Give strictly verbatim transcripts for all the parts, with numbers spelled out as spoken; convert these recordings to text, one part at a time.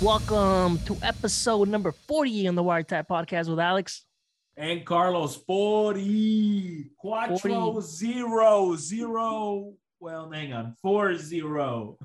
Welcome to episode number forty on the Wiretap podcast with Alex and Carlos. forty, quattro, zero, zero. Well, hang on, four, zero.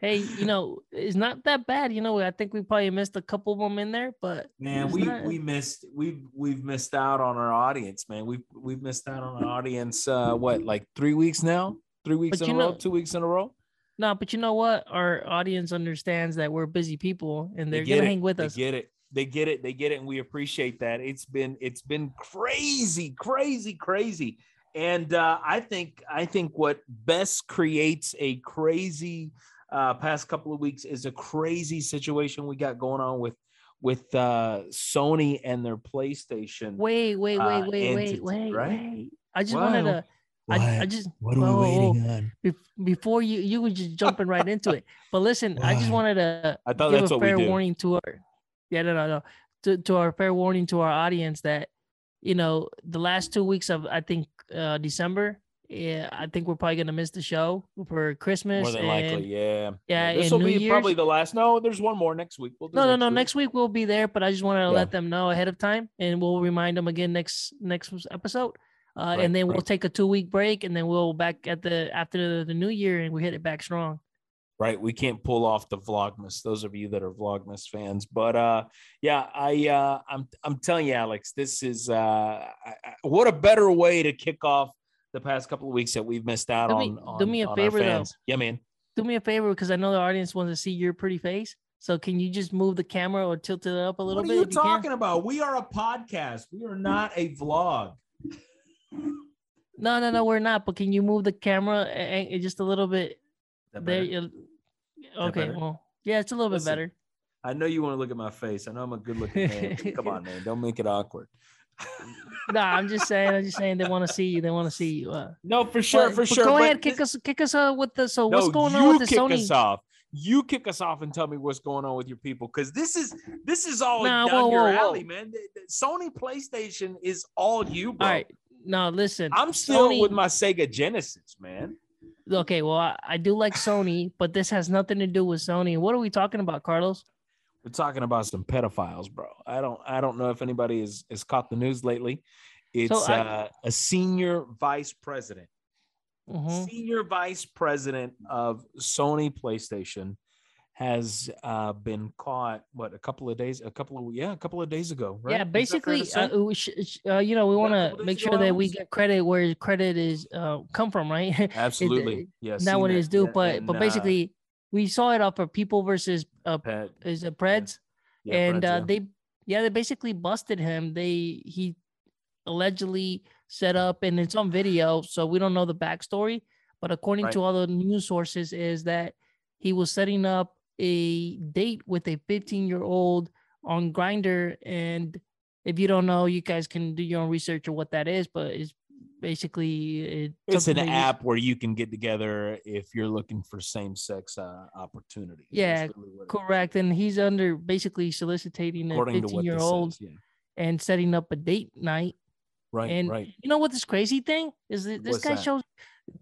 Hey, you know, it's not that bad. You know, I think we probably missed a couple of them in there, but man, we not... we missed we we've, we've missed out on our audience, man. We've we've missed out on our audience. Uh, what, like three weeks now? Three weeks but in a know... row? Two weeks in a row? No, but you know what? Our audience understands that we're busy people and they're they going to hang with us. They get it. They get it. They get it. And we appreciate that. It's been it's been crazy, crazy, crazy. And uh, I think I think what best creates a crazy uh, past couple of weeks is a crazy situation we got going on with with uh, Sony and their PlayStation. Wait, wait, wait, uh, wait, entity, wait, wait, right? wait. I just wow. wanted to. What? I, I just what are we whoa, waiting whoa. on? Be- before you, you were just jumping right into it. But listen, wow. I just wanted to I thought give that's a fair warning to our yeah, no, no, no. To to our fair warning to our audience that, you know, the last two weeks of I think uh, December, yeah, I think we're probably gonna miss the show for Christmas. More than and, likely, yeah. Yeah, yeah this will be Year's. probably the last. No, there's one more next week. We'll do no, no, no. Week. Next week we'll be there, but I just wanted to yeah. let them know ahead of time, and we'll remind them again next next episode. Uh, right, and then right. we'll take a two-week break, and then we'll back at the after the, the new year, and we hit it back strong. Right, we can't pull off the Vlogmas. Those of you that are Vlogmas fans, but uh, yeah, I uh, I'm I'm telling you, Alex, this is uh, I, I, what a better way to kick off the past couple of weeks that we've missed out do on, me, on. Do me a favor, though. Yeah, man. Do me a favor because I know the audience wants to see your pretty face. So can you just move the camera or tilt it up a little bit? What are you talking about? We are a podcast. We are not a vlog. No, no, no, we're not. But can you move the camera and just a little bit? There, okay. Well, yeah, it's a little Listen, bit better. I know you want to look at my face. I know I'm a good-looking man. Come on, man, don't make it awkward. No, I'm just saying. I'm just saying they want to see you. They want to see you. Uh, no, for sure, but, for but sure. Go ahead, kick this, us, kick us off with the. So no, what's going on with the kick Sony? Us off. You kick us off and tell me what's going on with your people, because this is this is all nah, down whoa, your whoa, alley, whoa. man. The, the Sony PlayStation is all you, bro. All right. No, listen. I'm still Sony, with my Sega Genesis, man. Okay, well, I, I do like Sony, but this has nothing to do with Sony. What are we talking about, Carlos? We're talking about some pedophiles, bro. I don't, I don't know if anybody has has caught the news lately. It's so I, uh, a senior vice president, mm-hmm. senior vice president of Sony PlayStation has uh, been caught. What a couple of days, a couple of yeah, a couple of days ago. Right? Yeah, basically, uh, we sh- uh, you know, we want to make sure that we get credit where credit is uh, come from, right? Absolutely, it, yes. Not what it is due, but and, but basically, uh, we saw it off of People versus uh, Pet. is a Preds, yeah. Yeah, and Preds, uh, yeah. they yeah they basically busted him. They he allegedly set up, and it's on video, so we don't know the backstory. But according right. to all the news sources, is that he was setting up a date with a fifteen year old on Grindr, and if you don't know, you guys can do your own research or what that is, but it's basically it it's an app where you can get together if you're looking for same-sex uh, opportunities. Yeah, really correct. And he's under basically soliciting a fifteen year old yeah. and setting up a date night. Right, and right. you know what this crazy thing is? That this What's guy that? shows.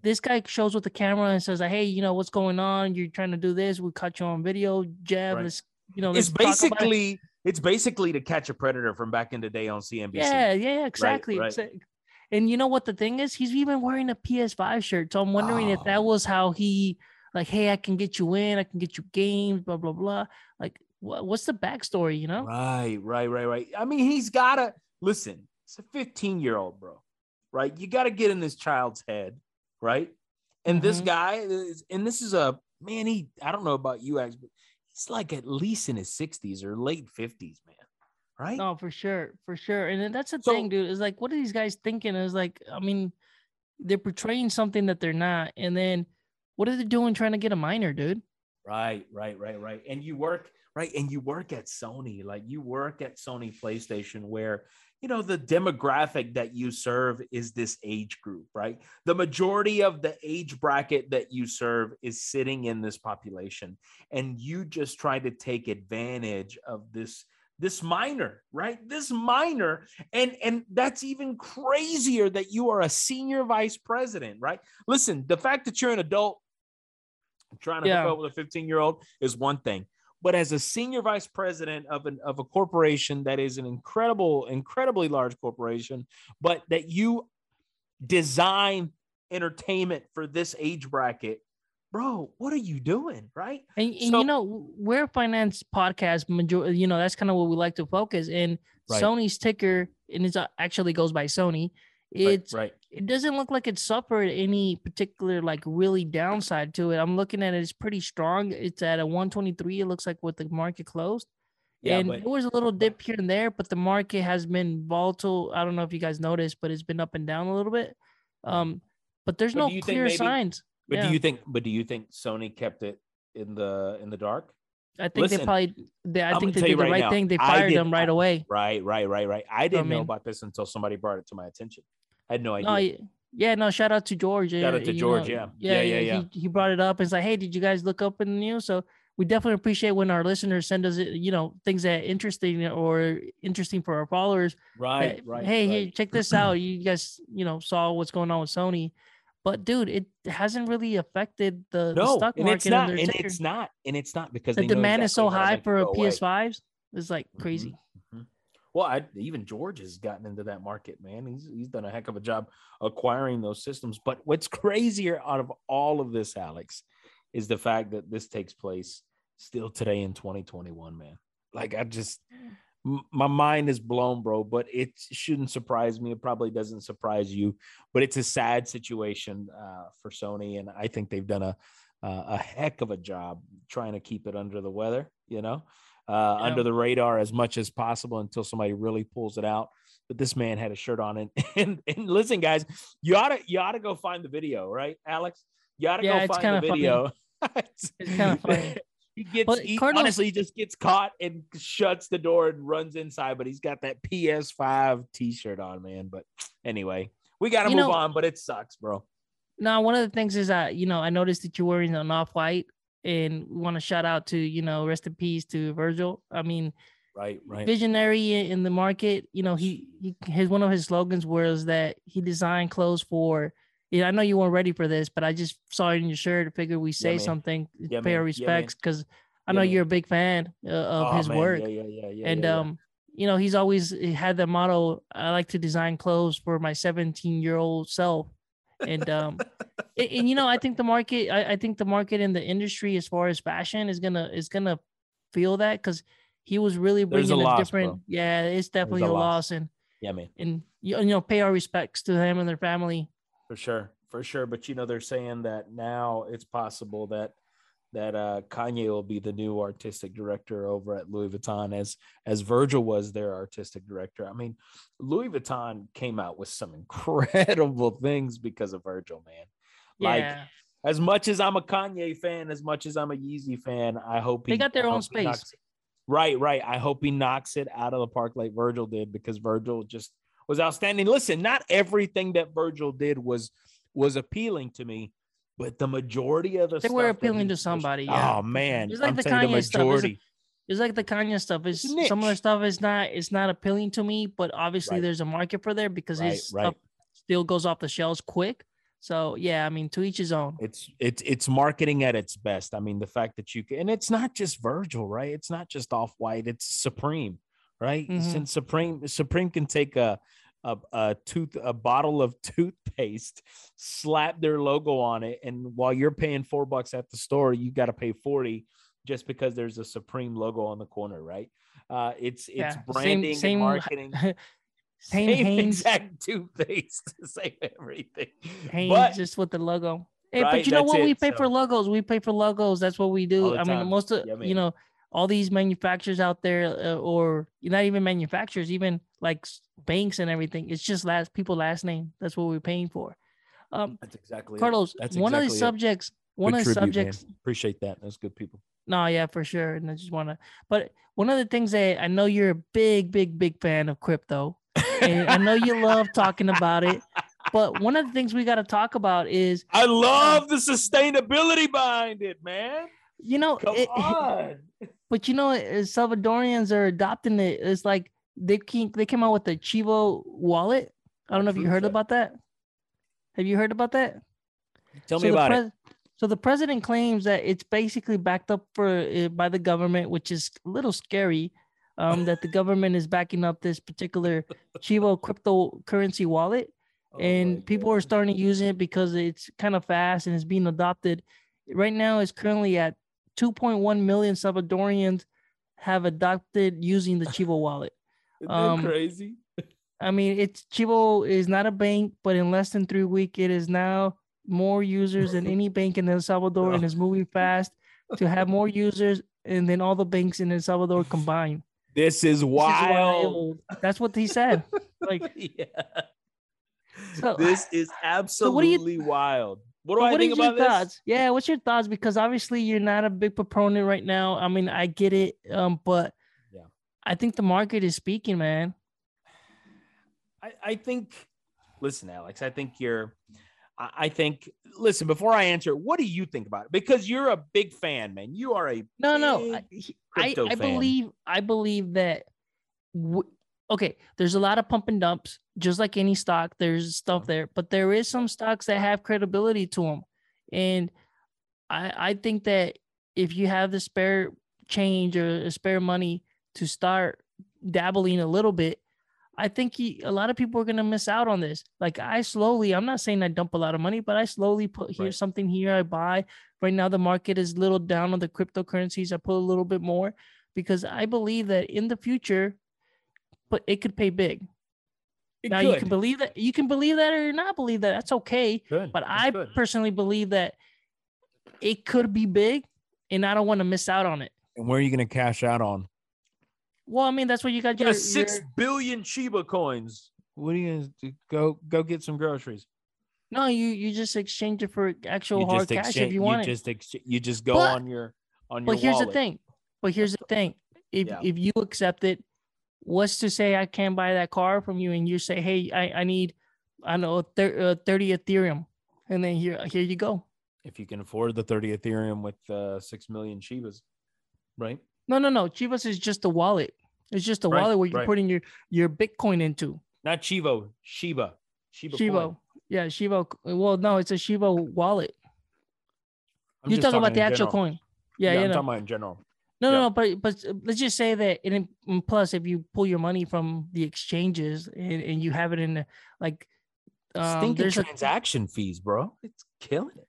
This guy shows with the camera and says, like, "Hey, you know what's going on? You're trying to do this. We caught you on video, Jeb. Right. Let's, you know, let's it's basically it. it's basically To Catch a Predator from back in the day on C N B C. Yeah, yeah, exactly. Right, right. And you know what the thing is? He's even wearing a P S five shirt, so I'm wondering oh. if that was how he, like, hey, I can get you in, I can get you games, blah blah blah. Like, what what's the backstory? You know? Right, right, right, right. I mean, he's gotta listen. It's a fifteen year old, bro. Right? You gotta get in this child's head. Right. And mm-hmm. this guy is, and this is a man, he, I don't know about you, Alex, but he's like at least in his sixties or late fifties, man. Right. No, for sure. For sure. And then that's the so, thing, dude, is like, what are these guys thinking? Is like, I mean, they're portraying something that they're not. And then what are they doing trying to get a minor, dude? Right, right, right, right. And you work, right. And you work at Sony, like you work at Sony PlayStation, where, you know, the demographic that you serve is this age group, right? The majority of the age bracket that you serve is sitting in this population. And you just try to take advantage of this, this minor, right? This minor. And, and that's even crazier that you are a senior vice president, right? Listen, the fact that you're an adult trying to yeah. hook up with a fifteen-year-old is one thing. But as a senior vice president of an of a corporation that is an incredible, incredibly large corporation, but that you design entertainment for this age bracket, bro, what are you doing, right? And, and so, you know, we're a finance podcast, major, you know, that's kind of what we like to focus. And right. Sony's ticker, and it actually goes by Sony. It's right, right. It doesn't look like it suffered any particular like really downside to it. I'm looking at it; it's pretty strong. It's at a one twenty-three. It looks like what the market closed, yeah, and it was a little dip here and there. But the market has been volatile. I don't know if you guys noticed, but it's been up and down a little bit. Um, but there's but no clear maybe, signs. But yeah. do you think? But do you think Sony kept it in the in the dark? I think Listen, they probably. They, I I'm think they did right the right now, thing. They fired them right away. Right, right, right, right. I didn't so, know I mean, about this until somebody brought it to my attention. I had no idea. No, yeah, no, shout out to George. Shout out to George, know, yeah. Yeah, yeah, yeah. He, yeah. he brought it up and it's like, hey, did you guys look up in the news? So we definitely appreciate when our listeners send us, you know, things that are interesting or interesting for our followers. Right, that, right. Hey, right. hey, check this out. You guys, you know, saw what's going on with Sony. But, dude, it hasn't really affected the, no, the stock market. No, and it's not. And, and it's not. And it's not because the demand exactly is so high for P S fives. It's like crazy. Mm-hmm. Well, I, even George has gotten into that market, man. He's he's done a heck of a job acquiring those systems. But what's crazier out of all of this, Alex, is the fact that this takes place still today in twenty twenty-one, man. Like, I just, my mind is blown, bro. But it shouldn't surprise me. It probably doesn't surprise you. But it's a sad situation uh, for Sony. And I think they've done a uh, a heck of a job trying to keep it under the weather, you know? Uh, yeah. under the radar as much as possible until somebody really pulls it out. But this man had a shirt on, and and, and listen, guys, you ought to you ought to go find the video, right, Alex? You ought to yeah, go find the video. it's, it's kind of funny. He gets but he, Cardinals, honestly, he just gets caught and shuts the door and runs inside. But he's got that P S five T-shirt on, man. But anyway, we got to move know, on. But it sucks, bro. No, one of the things is that you know I noticed that you're wearing an Off-White. And we want to shout out to, you know, rest in peace to Virgil. I mean, right, right. Visionary in the market. You know, he, he his one of his slogans was that he designed clothes for, you know, I know you weren't ready for this, but I just saw it in your shirt. Figured we say yeah, something, yeah, pay our respects, because yeah, I know yeah, you're a big fan uh, of oh, his man. work. Yeah, yeah, yeah, yeah, and, yeah, yeah. um, you know, he's always he had the motto, I like to design clothes for my seventeen-year-old self. And, um, and, and, you know, I think the market, I, I think the market in the industry, as far as fashion is going to, is going to feel that. Cause he was really bringing a, a loss, different, bro. yeah, it's definitely a, a loss. loss. And yeah, man. And, you, you know, pay our respects to them and their family. For sure. For sure. But you know, they're saying that now it's possible that, that, uh, Kanye will be the new artistic director over at Louis Vuitton as, as Virgil was their artistic director. I mean, Louis Vuitton came out with some incredible things because of Virgil, man. Like yeah. as much as I'm a Kanye fan, as much as I'm a Yeezy fan, I hope he, they got their own space. Knocks, right. Right. I hope he knocks it out of the park like Virgil did, because Virgil just was outstanding. Listen, not everything that Virgil did was, was appealing to me. But the majority of the they stuff were appealing to somebody. Yeah. Oh man, it's like I'm the Kanye the stuff. It's, it's like the Kanye stuff. It's, it's some of the stuff is not. It's not appealing to me. But obviously, right. there's a market for there because right, his right. stuff still goes off the shelves quick. So yeah, I mean, to each his own. It's it's it's marketing at its best. I mean, the fact that you can, and it's not just Virgil, right? It's not just Off-White. It's Supreme, right? Mm-hmm. Since Supreme Supreme can take a. A, a tooth, a bottle of toothpaste, slap their logo on it, and while you're paying four bucks at the store, you got to pay forty just because there's a Supreme logo on the corner, right? Uh, it's it's yeah. branding same, same, and marketing, same, same exact toothpaste, same everything, Hanes, but, just with the logo. Hey, right, but you know what? It, we pay so. for logos. We pay for logos. That's what we do. I time. mean, most of yeah, you know. all these manufacturers out there, uh, or not even manufacturers, even like banks and everything. It's just last people last name. That's what we're paying for. Um, That's exactly Carlos. It. That's one exactly of the subjects. It. One good of the tribute, subjects. Man. Appreciate that. That's good people. No, yeah, for sure. And I just want to. But one of the things that I know you're a big, big, big fan of crypto, and I know you love talking about it. But one of the things we got to talk about is I love um, the sustainability behind it, man. You know, come it, on. But you know, Salvadorians are adopting it. It's like they came, they came out with the Chivo wallet. I don't know if you heard about that. Have you heard about that? Tell me about it. So the president claims that it's basically backed up for uh, by the government, which is a little scary. Um, that the government is backing up this particular Chivo cryptocurrency wallet, oh and people God. are starting to use it because it's kind of fast and it's being adopted. Right now, it's currently at two point one million Salvadorians have adopted using the Chivo wallet. Isn't um, that crazy? I mean, it's Chivo is not a bank, but in less than three weeks, it is now more users than any bank in El Salvador, and is moving fast to have more users and then all the banks in El Salvador combined. This is wild. This is wild. That's what he said. Like, yeah. So, this is absolutely so what you, wild. What do so I what think about this? Thoughts? Yeah, what's your thoughts? Because obviously you're not a big proponent right now. I mean, I get it, um, but yeah, I think the market is speaking, man. I, I think. Listen, Alex. I think you're. I, I think. Listen, before I answer, what do you think about it? Because you're a big fan, man. You are a no, big no. I, I, I believe I believe that w- okay, there's a lot of pump and dumps, just like any stock. There's stuff there, but there is some stocks that have credibility to them, and I I think that if you have the spare change or spare money to start dabbling a little bit, I think he, a lot of people are gonna miss out on this. Like I slowly, I'm not saying I dump a lot of money, but I slowly put here right. something here I buy. Right now, the market is a little down on the cryptocurrencies. I put a little bit more because I believe that in the future, but it could pay big. It now could. you can believe that you can believe that or not believe that. That's okay. Good. But That's I good. personally believe that it could be big, and I don't want to miss out on it. And where are you gonna cash out on? Well, I mean, that's what you got. You your, got six your... billion Shiba coins. What are you gonna do? Go go get some groceries? No, you you just exchange it for actual you hard exchange, cash if you want you it. Just ex- you just go but, on your on your. But here's wallet. the thing. But here's the thing. If yeah. if you accept it, what's to say I can't buy that car from you and you say, hey, I, I need I know thir- uh, thirty Ethereum, and then here here you go. If you can afford the thirty Ethereum with uh, six million Shibas, right? No, no, no. Chivas is just a wallet. It's just a right, wallet where you're right. putting your, your Bitcoin into. Not Chivo. Shiba. Shiba. Chivo. Yeah, Shiba. Well, no, it's a Shiba wallet. You're talking, talking about the actual general. coin. Yeah, yeah. I'm know. talking about in general. No, yeah. no, no. But, but let's just say that. And plus, if you pull your money from the exchanges and, and you have it in the, like. Um, Stinking transaction a, fees, bro. It's killing it.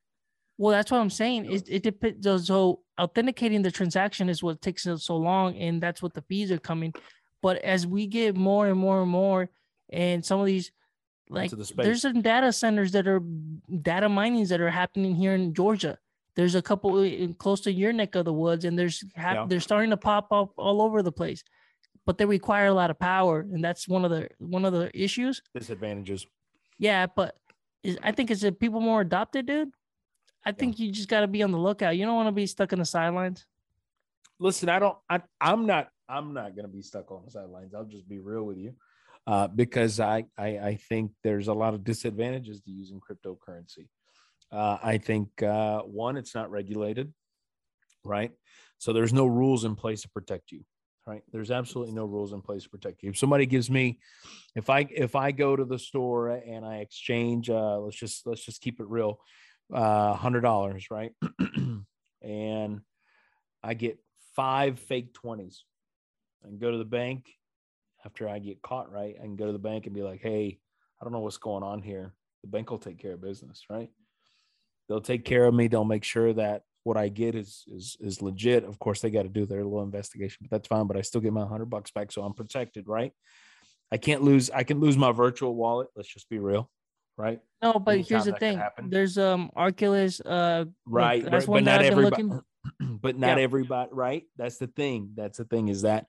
Well, that's what I'm saying. It, it depends. So authenticating the transaction is what takes so long, and that's what the fees are coming. But as we get more and more and more, and some of these, like the there's some data centers that are data minings that are happening here in Georgia. There's a couple in, close to your neck of the woods, and there's ha- yeah. they're starting to pop up all over the place. But they require a lot of power, and that's one of the one of the issues. Disadvantages. Yeah, but is, I think it's people more adopted, dude. I think yeah. you just got to be on the lookout. You don't want to be stuck in the sidelines. Listen, I don't. I, I'm not. I'm not going to be stuck on the sidelines. I'll just be real with you, uh, because I, I I think there's a lot of disadvantages to using cryptocurrency. Uh, I think uh, one, it's not regulated, right? So there's no rules in place to protect you, right? There's absolutely no rules in place to protect you. If somebody gives me, if I if I go to the store and I exchange, uh, let's just let's just keep it real. Uh, one hundred dollars, right? And I get five fake twenties. I can go to the bank after I get caught, right? I can go to the bank and be like, hey, I don't know what's going on here. The bank will take care of business, right? They'll take care of me. They'll make sure that what I get is is is legit. Of course, they got to do their little investigation, but that's fine. But I still get my one hundred bucks back, so I'm protected, right? I can't lose. I can lose my virtual wallet. Let's just be real. Right. No, but Anytime here's the thing. There's um Arculus. Uh, right. That's right. One but not everybody. Looking... but not yeah. everybody. Right. That's the thing. That's the thing. Is that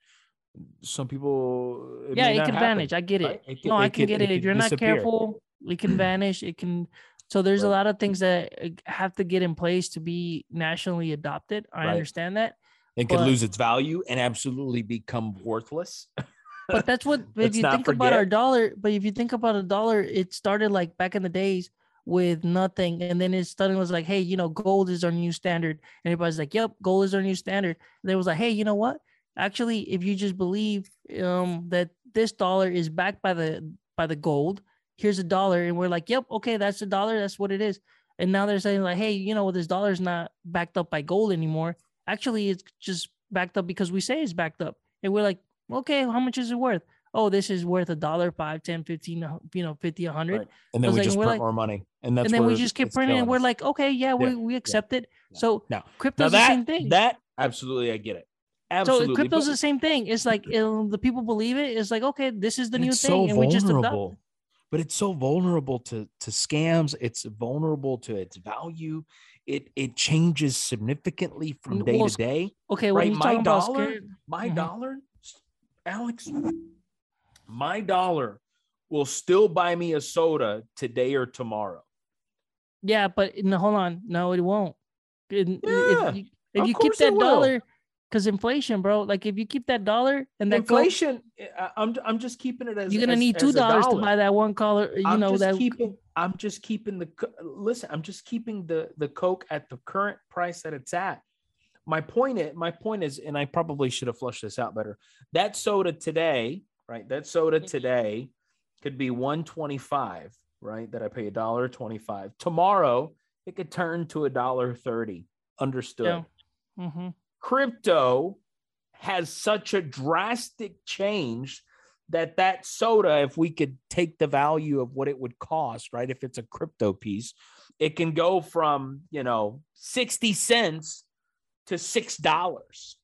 some people? It yeah, it can happen. vanish. I get it. Right? it can, no, it I can, can get it. If you're disappear. not careful, it can vanish. It can. So there's right. a lot of things that have to get in place to be nationally adopted. I right. understand that. It but... could lose its value and absolutely become worthless. But that's what, if Let's you think forget. about our dollar, but if you think about a dollar, it started like back in the days with nothing. And then it suddenly was like, hey, you know, gold is our new standard. And everybody's like, yep, gold is our new standard. And they was like, hey, you know what? Actually, if you just believe um, that this dollar is backed by the by the gold, here's a dollar. And we're like, yep, okay, that's a dollar. That's what it is. And now they're saying like, hey, you know, this dollar is not backed up by gold anymore. Actually, it's just backed up because we say it's backed up. And we're like, okay, how much is it worth? Oh, this is worth a dollar, five, ten, fifteen, you know, fifty, a hundred. Right. And then we like, just print like, more money. And that's and then we just keep printing and we're like, okay, yeah, we, yeah. we accept yeah. it. Yeah. So now, crypto's now that, the same thing. That absolutely, I get it. Absolutely. So crypto's but, the same thing. It's like it, the people believe it. It's like, okay, this is the new thing. So and vulnerable. we just adopt. But it's so vulnerable to, to scams. It's vulnerable to its value. It it changes significantly from day well, to day. Okay, right? My dollar, my mm-hmm. dollar, Alex, my dollar will still buy me a soda today or tomorrow. Yeah, but no, hold on. No, it won't. It, yeah, if you, if you keep that dollar, because inflation, bro. Like if you keep that dollar and that inflation, gold, I'm I'm just keeping it as you're gonna as, need two dollars to buy that one color. You I'm know just that. Keeping, I'm just keeping the listen. I'm just keeping the the Coke at the current price that it's at. My point is, my point is, and I probably should have flushed this out better. That soda today, right? That soda today could be one twenty-five, right? That I pay a dollar twenty-five. Tomorrow it could turn to a dollar thirty. Understood. Yeah. Mm-hmm. Crypto has such a drastic change that that soda, if we could take the value of what it would cost, right? If it's a crypto piece, it can go from, you know, sixty cents to six dollars.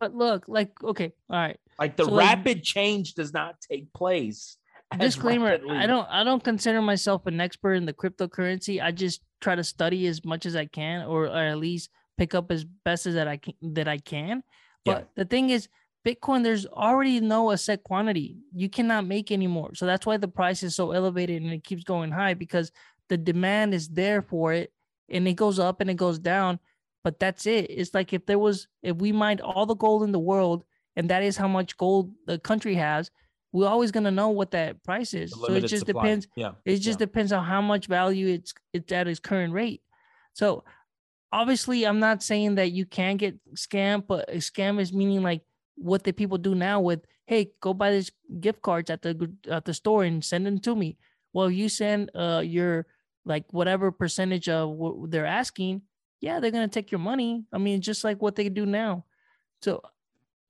But look, like, okay. All right. Like the so rapid like, change does not take place. Disclaimer. Rapidly. I don't, I don't consider myself an expert in the cryptocurrency. I just try to study as much as I can, or, or at least pick up as best as that I can, that I can. But yeah. the thing is, Bitcoin, there's already no a set quantity. You cannot make anymore. So that's why the price is so elevated and it keeps going high, because the demand is there for it and it goes up and it goes down, but that's it. It's like if there was, if we mined all the gold in the world and that is how much gold the country has, we're always going to know what that price is. So it just supply. depends. Yeah. It just yeah. depends on how much value it's, it's at its current rate. So obviously, I'm not saying that you can get scammed, but a scam is meaning like what the people do now with, hey, go buy these gift cards at the at the store and send them to me. Well, you send uh, your like whatever percentage of what they're asking. Yeah, they're going to take your money. I mean, just like what they do now. So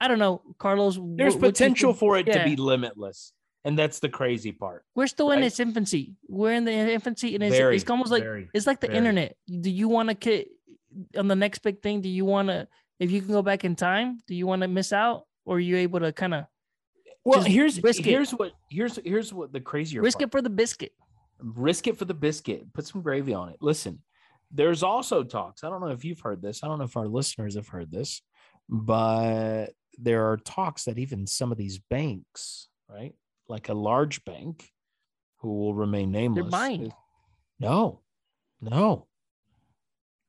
I don't know, Carlos. There's what, potential what for it yeah. to be limitless. And that's the crazy part. We're still in right? its infancy. We're in the infancy. And it's, very, it's almost like very, it's like the very. internet. Do you want to kid? On the next big thing, do you want to, if you can go back in time, do you want to miss out, or are you able to kind of? Well, here's here's what here's here's what the crazier risk part. it for the biscuit, risk it for the biscuit. Put some gravy on it. Listen, there's also talks. I don't know if you've heard this. I don't know if our listeners have heard this, but there are talks that even some of these banks, right, like a large bank, who will remain nameless, they're buying. No, no.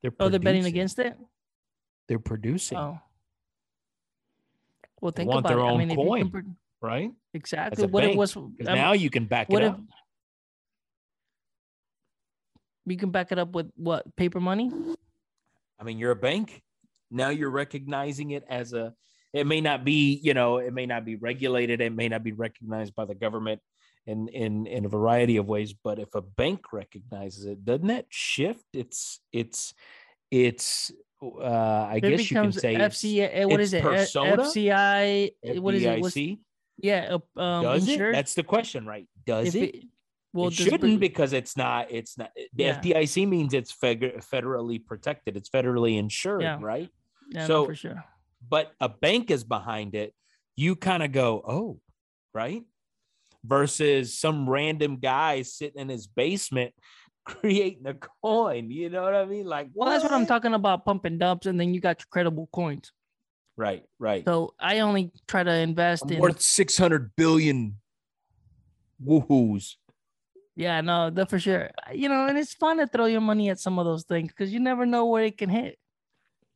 They're oh, they're betting against it? They're producing. Oh. Well, think they want about their it. own I mean, coin, pro- right? Exactly. What bank, it was, I mean, now you can back it if, up. You can back it up with what? Paper money? I mean, you're a bank. Now you're recognizing it as a, it may not be, you know, it may not be regulated. It may not be recognized by the government in, in, in a variety of ways, but if a bank recognizes it, doesn't that shift? It's, it's, it's, uh, I it guess you can say F C I, what is it? Persona? F C I, what is it? What's, yeah. Um, Does it? That's the question, right? Does it, it? Well, it shouldn't, because it's not, it's not, the yeah. F D I C means it's federally protected. It's federally insured, yeah. right? Yeah, so, for sure. But a bank is behind it. You kind of go, oh, right? Versus some random guy sitting in his basement creating a coin. You know what I mean? Like, what? Well, that's what I'm talking about, pump and dumps, and then you got your credible coins. Right, right. So I only try to invest I'm in worth six hundred billion woohoos. Yeah, no, that for sure. You know, and it's fun to throw your money at some of those things because you never know where it can hit.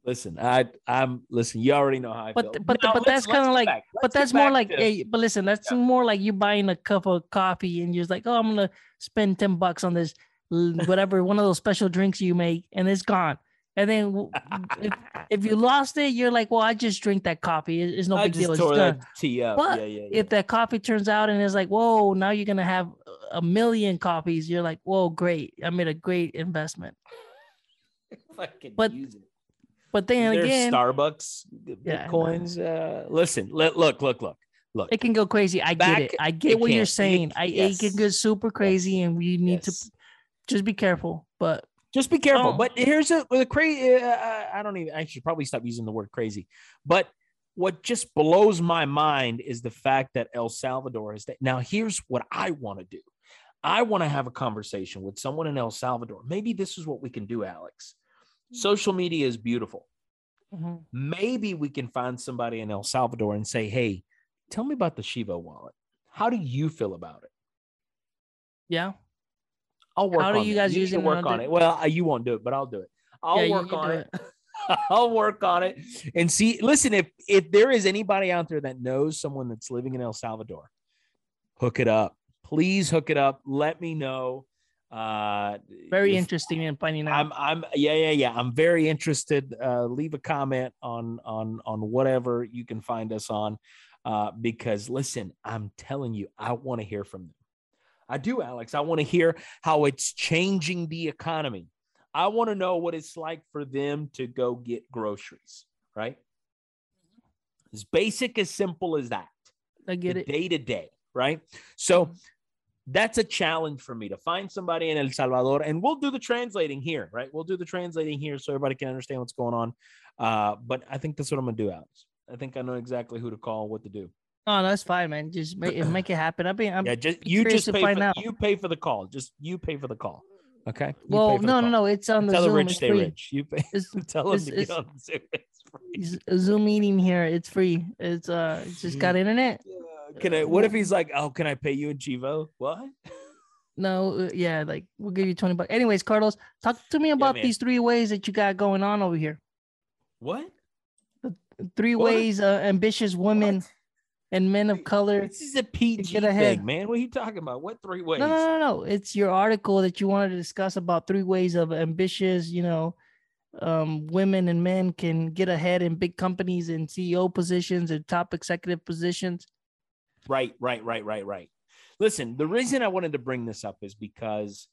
Listen, I, I'm listen. You already know how I but, feel. But now, but that's kind of like, but that's more like, hey, but listen, that's yeah. more like you buying a cup of coffee and you're just like, oh, I'm gonna spend ten bucks on this whatever, one of those special drinks you make, and it's gone. And then if, if you lost it, you're like, well, I just drink that coffee. It's no I big just deal. Tore it's that tea up. But yeah, yeah, yeah. if that coffee turns out and it's like, whoa, now you're going to have a million coffees. You're like, whoa, great. I made a great investment. If I can but, use it. But then There's again. Starbucks, Bitcoins. Yeah, uh, listen, let, look, look, look, look. It can go crazy. I Back, get it. I get it what can. you're saying. It, I, yes. it can go super crazy yes. and we need yes. to just be careful. But. Just be careful. Oh. But here's a, a crazy. Uh, I don't even. I should probably stop using the word crazy. But what just blows my mind is the fact that El Salvador is that. Now, here's what I want to do. I want to have a conversation with someone in El Salvador. Maybe this is what we can do, Alex. Social media is beautiful. Mm-hmm. Maybe we can find somebody in El Salvador and say, "Hey, tell me about the Shiba wallet. How do you feel about it?" Yeah. I'll work How on do you guys it. Usually work on it? it? Well, you won't do it, but I'll do it. I'll yeah, work on it. it. I'll work on it and see. Listen, if if there is anybody out there that knows someone that's living in El Salvador, hook it up. Please hook it up. Let me know. Uh, very interesting in finding out. I'm, I'm, yeah, yeah, yeah. I'm very interested. Uh, leave a comment on on on whatever you can find us on, uh, because listen, I'm telling you, I want to hear from them. I do, Alex. I want to hear how it's changing the economy. I want to know what it's like for them to go get groceries, right? As basic, as simple as that. I get it. Day to day, right? So that's a challenge for me to find somebody in El Salvador, and we'll do the translating here, right? We'll do the translating here so everybody can understand what's going on. Uh, but I think that's what I'm going to do, Alex. I think I know exactly who to call, what to do. Oh, that's fine, man. Just make, make it happen. I mean, I'm yeah, just you just pay to find for, out. You pay for the call. Just you pay for the call. Okay. You well, no, no, no. It's on the tell Zoom. Tell the rich stay free. Rich. You pay. It's, tell it's, them to it's, get on the Zoom. It's free. Zoom meeting here. It's free. It's uh, it's just got internet. Yeah. Can I? What if he's like, oh, can I pay you in Chivo? What? No. Yeah, like we'll give you twenty bucks. Anyways, Carlos, talk to me about yeah, these three ways that you got going on over here. What? The three what? ways uh, ambitious women. What? And men of color. This is a P G thing, man. What are you talking about? What three ways? No, no, no, no. It's your article that you wanted to discuss about three ways of ambitious, you know, um, women and men can get ahead in big companies and C E O positions and top executive positions. Right, right, right, right, right. Listen, the reason I wanted to bring this up is because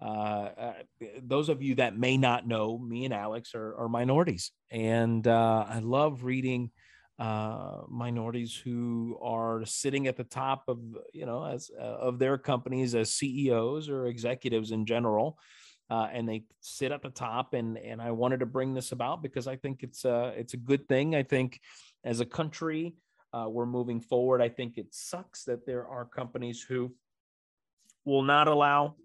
uh, uh, those of you that may not know, me and Alex are, are minorities. And uh, I love reading uh minorities who are sitting at the top of you know as uh, of their companies as C E Os or executives in general, uh and they sit at the top, and and I wanted to bring this about because I think it's uh it's a good thing. I think as a country uh we're moving forward. I think it sucks that there are companies who will not allow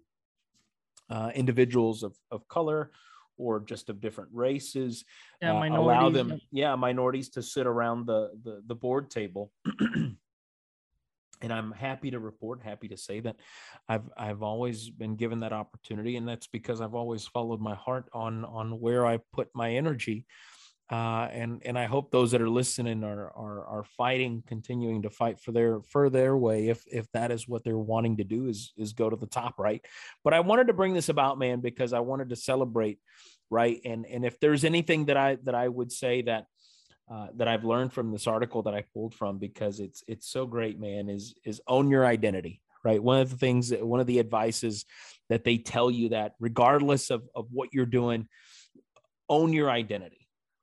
uh individuals of of color or just of different races, yeah, uh, allow them, yeah, minorities to sit around the the, the board table. And I'm happy to report, happy to say that I've I've always been given that opportunity, and that's because I've always followed my heart on on where I put my energy. Uh, and and I hope those that are listening are are are fighting, continuing to fight for their for their way, if if that is what they're wanting to do, is is go to the top, right? But I wanted to bring this about, man, because I wanted to celebrate, right? And and if there's anything that I that I would say that uh, that I've learned from this article that I pulled from, because it's it's so great, man, is is own your identity, right? One of the things, that, one of the advices that they tell you that regardless of of what you're doing, own your identity.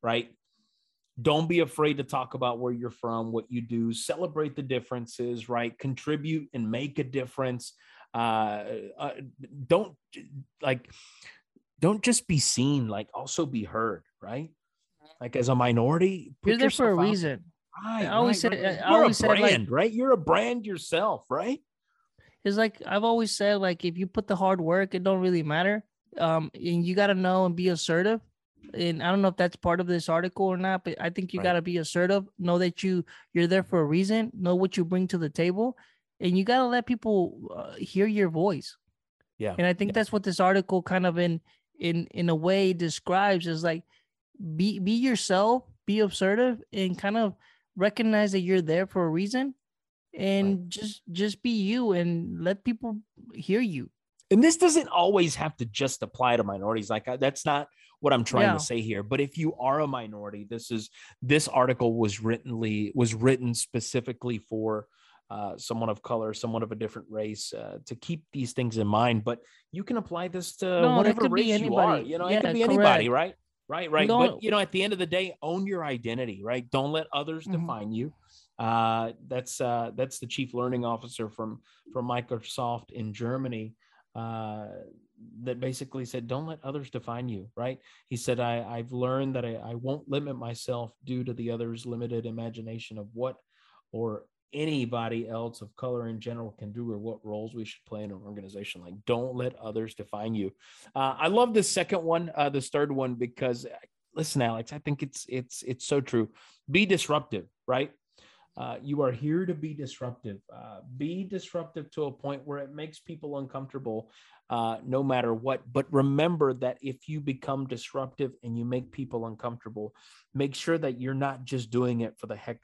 Right? Don't be afraid to talk about where you're from, what you do, celebrate the differences, right? Contribute and make a difference. Uh, uh, don't like, don't just be seen, like also be heard, right? Like as a minority, you're there for a reason. Right, I always right, said, right. I always said, brand, like, right? You're a brand yourself, right? It's like, I've always said, like, if you put the hard work, it don't really matter. Um, and you got to know and be assertive. And I don't know if that's part of this article or not, but I think you right. got to be assertive, know that you you're there for a reason, know what you bring to the table, and you got to let people uh, hear your voice. Yeah. And I think yeah. that's what this article kind of in, in, in a way describes, is like, be, be yourself, be assertive, and kind of recognize that you're there for a reason, and right. just, just be you and let people hear you. And this doesn't always have to just apply to minorities. Like, I, that's not what I'm trying yeah. to say here. But if you are a minority, this is this article was writtenly was written specifically for uh, someone of color, someone of a different race, uh, to keep these things in mind. But you can apply this to no, whatever race anybody. you are. You know, yeah, it could be anybody, correct. right? Right, right. Don't, but, you know, at the end of the day, own your identity, right? Don't let others mm-hmm. define you. Uh, that's uh, that's the chief learning officer from, from Microsoft in Germany uh, that basically said, don't let others define you, right? He said, I, I've learned that I, I won't limit myself due to the other's limited imagination of what or anybody else of color in general can do or what roles we should play in an organization. Like, don't let others define you. Uh, I love this second one, uh, this third one, because listen, Alex, I think it's, it's, it's so true. Be disruptive, right? Uh, you are here to be disruptive, uh, be disruptive to a point where it makes people uncomfortable, uh, no matter what. But remember that if you become disruptive and you make people uncomfortable, make sure that you're not just doing it for the heck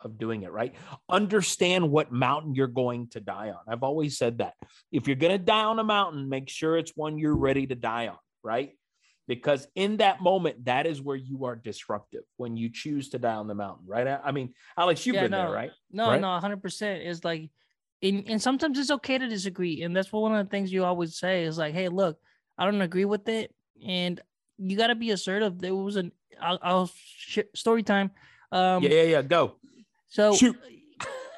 of doing it, right? Understand what mountain you're going to die on. I've always said that. If you're going to die on a mountain, make sure it's one you're ready to die on, right? Because in that moment, that is where you are disruptive, when you choose to die on the mountain, right? I, I mean, Alex, you've yeah, been no, there, right? No, right? no, one hundred percent. It's like, and, and sometimes it's okay to disagree. And that's what one of the things you always say is like, hey, look, I don't agree with it. And you got to be assertive. There was an, I'll, I'll sh- story time. Um, yeah, yeah, yeah, go. So Shoot.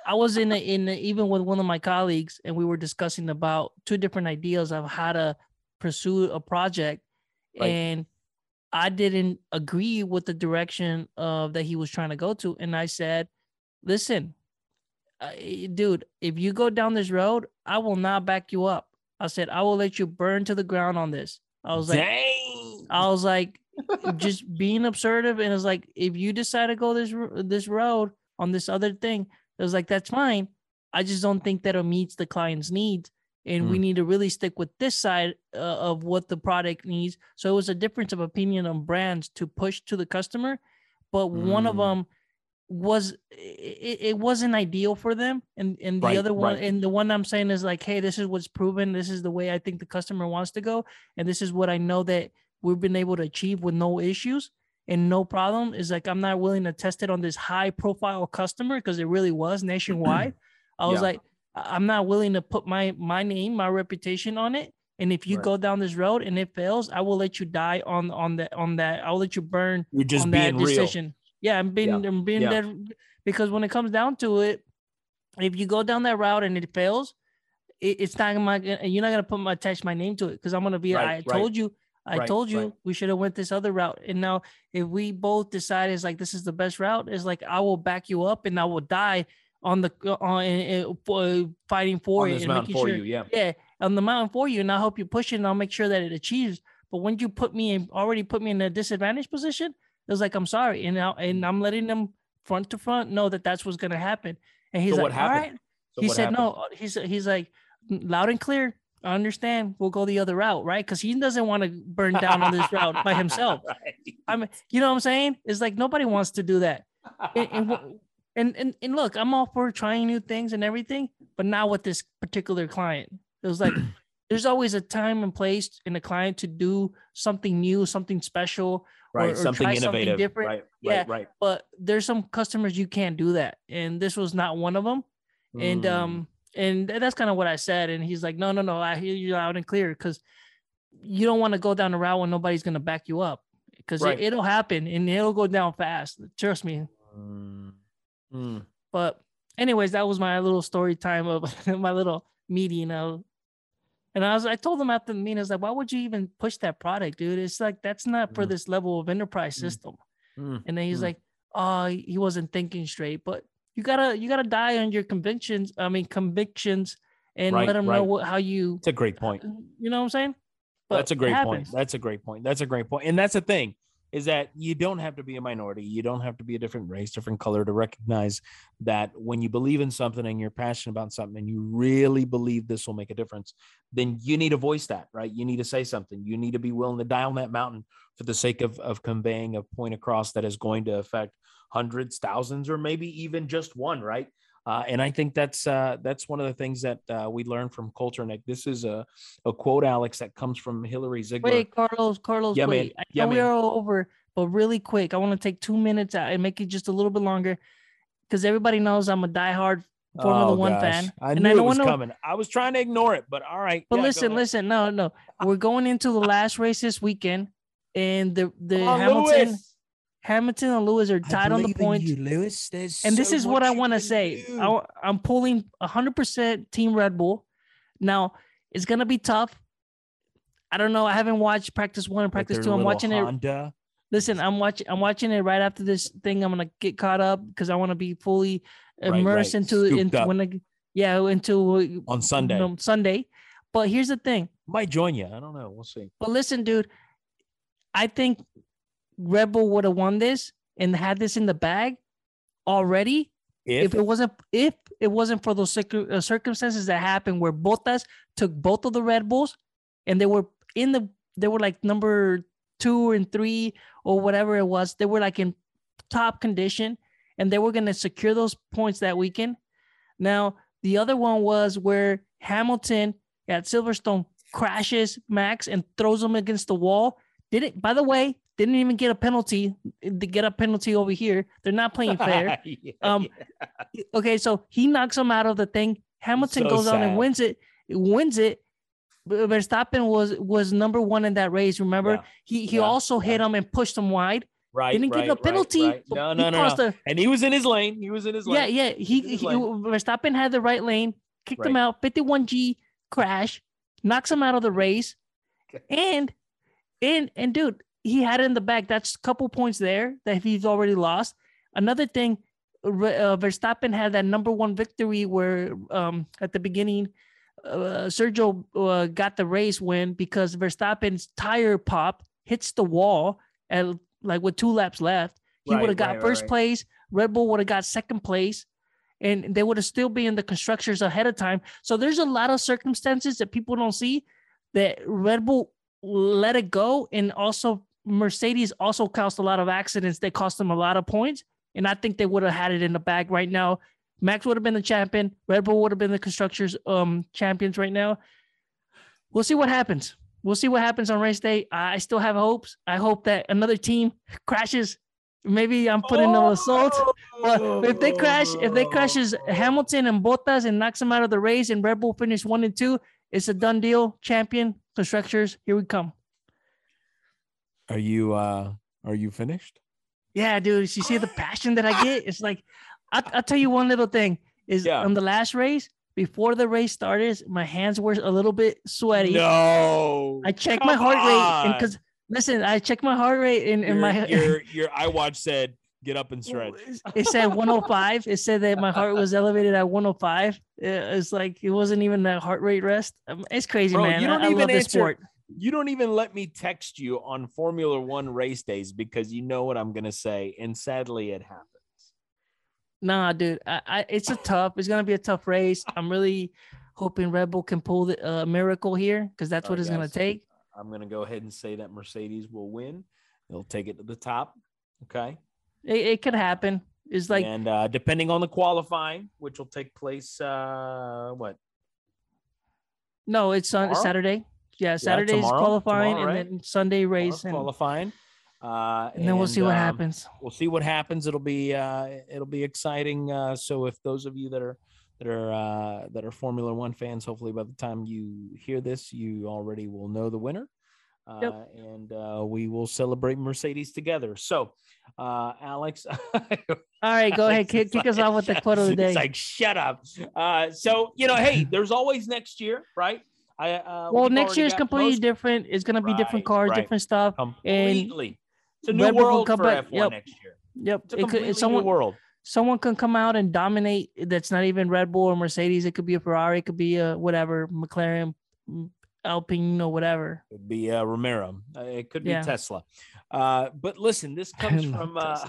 I was in a, in a, even with one of my colleagues, and we were discussing about two different ideas of how to pursue a project. Right. And I didn't agree with the direction of that he was trying to go to. And I said, listen, uh, dude, if you go down this road, I will not back you up. I said, I will let you burn to the ground on this. I was like, Dang. I was like, just being assertive. And it's like, if you decide to go this this road, on this other thing, it was like, that's fine. I just don't think that it meets the client's needs. And mm. we need to really stick with this side uh, of what the product needs. So it was a difference of opinion on brands to push to the customer. But mm. one of them was, it, it wasn't ideal for them. And, and the right, other one, right. and the one I'm saying is like, hey, this is what's proven. This is the way I think the customer wants to go. And this is what I know that we've been able to achieve with no issues. And no problem is like, I'm not willing to test it on this high profile customer because it really was nationwide. I was yeah. like, I'm not willing to put my, my name, my reputation on it. And if you right. go down this road and it fails, I will let you die on, on that, on that. I'll let you burn You're just on being that decision. Real. Yeah. I'm being, yeah. I'm being yeah. that because when it comes down to it, if you go down that route and it fails, it, it's not my, you're not going to put my, attach my name to it. Cause I'm going to be, right, I, I right. told you, I right, told you right. we should have went this other route. And now if we both decide it's like, this is the best route, it's like, I will back you up and I will die on the, on uh, fighting for on it. And making for sure, you, yeah. yeah. On the mountain for you. And I'll help you push it and I'll make sure that it achieves. But when you put me in, already put me in a disadvantaged position, it's like, I'm sorry. And, I, and I'm letting them front to front know that that's what's going to happen. And he's so like, all right. So he said, happened? no, he's, he's like loud and clear. I understand. We'll go the other route, right? Because he doesn't want to burn down on this route by himself. Right. I mean, you know what I'm saying? It's like nobody wants to do that. And, and and and look, I'm all for trying new things and everything, but not with this particular client. It was like there's always a time and place in a client to do something new, something special, right? Or, or something innovative, something different. Right, yeah, right, right. But there's some customers you can't do that, and this was not one of them. Mm. And um. And that's kind of what I said. And he's like, no, no, no, I hear you loud and clear because you don't want to go down the route when nobody's going to back you up because right. it, it'll happen and it'll go down fast. Trust me. Mm. But anyways, that was my little story time of my little meeting. You know? And I was, I told him after the meeting, I was like, why would you even push that product, dude? It's like, that's not for mm. this level of enterprise mm. system. Mm. And then he's mm. like, oh, he wasn't thinking straight, but You gotta, you gotta die on your convictions. I mean, convictions, and right, let them right. know what, how you. That's a great point. You know what I'm saying? But that's a great point. That's a great point. That's a great point. And that's the thing is that you don't have to be a minority. You don't have to be a different race, different color to recognize that when you believe in something and you're passionate about something and you really believe this will make a difference, then you need to voice that, right? You need to say something. You need to be willing to die on that mountain for the sake of of conveying a point across that is going to affect hundreds, thousands, or maybe even just one, right? Uh, and I think that's uh, that's one of the things that uh, we learned from Coulter Nick. This is a, a quote, Alex, that comes from Hillary Ziegler. Wait, Carlos, Carlos, yeah, wait. Man. I yeah, know man. We're all over, but really quick, I want to take two minutes and make it just a little bit longer because everybody knows I'm a diehard Formula oh, One gosh. fan. I and knew I don't it was wanna... coming. I was trying to ignore it, but all right. But yeah, listen, listen, no, no. We're going into the last race this weekend, and the, the oh, Hamilton... Lewis. Hamilton and Lewis are tied on the points. Lewis, there's and this so is what I want to say. I, I'm pulling one hundred percent Team Red Bull. Now, it's going to be tough. I don't know. I haven't watched practice one and practice two. I'm watching Honda. it. Listen, I'm watching I'm watching it right after this thing. I'm going to get caught up because I want to be fully immersed right, right. into, into when I, yeah, into on Sunday. You know, Sunday. But here's the thing. Might join you. I don't know. We'll see. But listen, dude, I think Red Bull would have won this and had this in the bag already if, if it wasn't if it wasn't for those circumstances that happened where Bottas took both of the Red Bulls and they were in the they were like number two and three or whatever it was. They were like in top condition and they were going to secure those points that weekend. Now the other one was where Hamilton at Silverstone crashes Max and throws him against the wall. Did it? By the way. Didn't even get a penalty. They get a penalty over here. They're not playing fair. yeah, um, yeah. Okay, so he knocks him out of the thing. Hamilton so goes sad. on and wins it. Wins it. Verstappen was was number one in that race. Remember, yeah. he he yeah. also yeah. hit him and pushed him wide. Right. Didn't right, get a penalty. Right, right. No, no, no. no. A, and he was in his lane. He was in his lane. Yeah, yeah. He, he, he Verstappen had the right lane. Kicked right. him out. fifty-one G crash. Knocks him out of the race. And and and dude. He had it in the bag. That's a couple points there that he's already lost. Another thing, uh, Verstappen had that number one victory where um, at the beginning, uh, Sergio uh, got the race win because Verstappen's tire pop hits the wall at like with two laps left. He right, would have got right, first right. place. Red Bull would have got second place. And they would have still been in the constructors ahead of time. So there's a lot of circumstances that people don't see that Red Bull let it go and also Mercedes also caused a lot of accidents. They cost them a lot of points. And I think they would have had it in the bag right now. Max would have been the champion. Red Bull would have been the constructors um, champions right now. We'll see what happens. We'll see what happens on race day. I still have hopes. I hope that another team crashes. Maybe I'm putting oh! a little salt. But if they crash, if they crashes Hamilton and Bottas and knocks them out of the race and Red Bull finish one and two, it's a done deal. Champion, constructors, here we come. Are you uh are you finished? Yeah, dude. You see the passion that I get? It's like I'll, I'll tell you one little thing is yeah. on the last race, before the race started, my hands were a little bit sweaty. No. I checked Come my heart on. rate and because listen, I checked my heart rate and, and your, my your your iWatch said get up and stretch. It said one oh five. It said that my heart was elevated at one oh five. It's like it wasn't even that heart rate rest. It's crazy, Bro, man. You don't I, even I love this answer- sport. You don't even let me text you on Formula One race days because you know what I'm going to say. And sadly, it happens. Nah, dude, I, I, it's a tough, it's going to be a tough race. I'm really hoping Red Bull can pull the uh, miracle here because that's All what right, it's going to take. I'm going to go ahead and say that Mercedes will win. They'll take it to the top. Okay. It, it could happen. It's like, and uh, depending on the qualifying, which will take place, uh, what? No, it's on tomorrow? Saturday. Yeah, Saturday's yeah, tomorrow, qualifying tomorrow, right? and then Sunday race and qualifying. Uh, and, and then we'll see what um, happens. We'll see what happens. It'll be uh, it'll be exciting. Uh, so if those of you that are that are uh, that are Formula One fans, hopefully by the time you hear this, you already will know the winner. Uh, yep. And uh, we will celebrate Mercedes together. So, uh, Alex. All right, go ahead. Kick, kick us off with the quote of the day. It's like, shut up. Uh, so, you know, hey, there's always next year, right? I, uh, well, next year is completely most... different. It's going to be right, different cars, right. different stuff. Completely. It's a new world for F one yep. next year. Yep. It's a completely it could, someone, new world. Someone can come out and dominate that's not even Red Bull or Mercedes. It could be a Ferrari. It could be a whatever, McLaren, Alpine, or whatever. It could be uh, Romero. Uh, it could be yeah. Tesla. Uh, but listen, this comes from uh,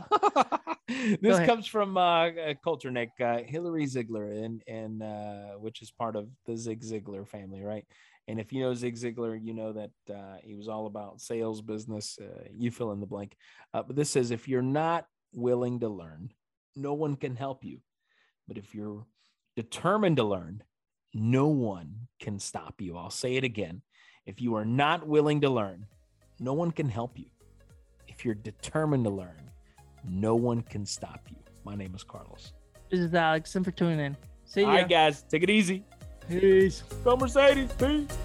this comes from uh, Coulter Nick, uh, Hillary Ziegler, and and uh, which is part of the Zig Ziglar family, right? And if you know Zig Ziglar, you know that uh, he was all about sales, business. Uh, you fill in the blank. Uh, but this says, if you're not willing to learn, no one can help you. But if you're determined to learn, no one can stop you. I'll say it again. If you are not willing to learn, no one can help you. If you're determined to learn, no one can stop you. My name is Carlos. This is Alex. Thanks for tuning in. See ya. All right, guys. Take it easy. Peace. Go Mercedes. Peace.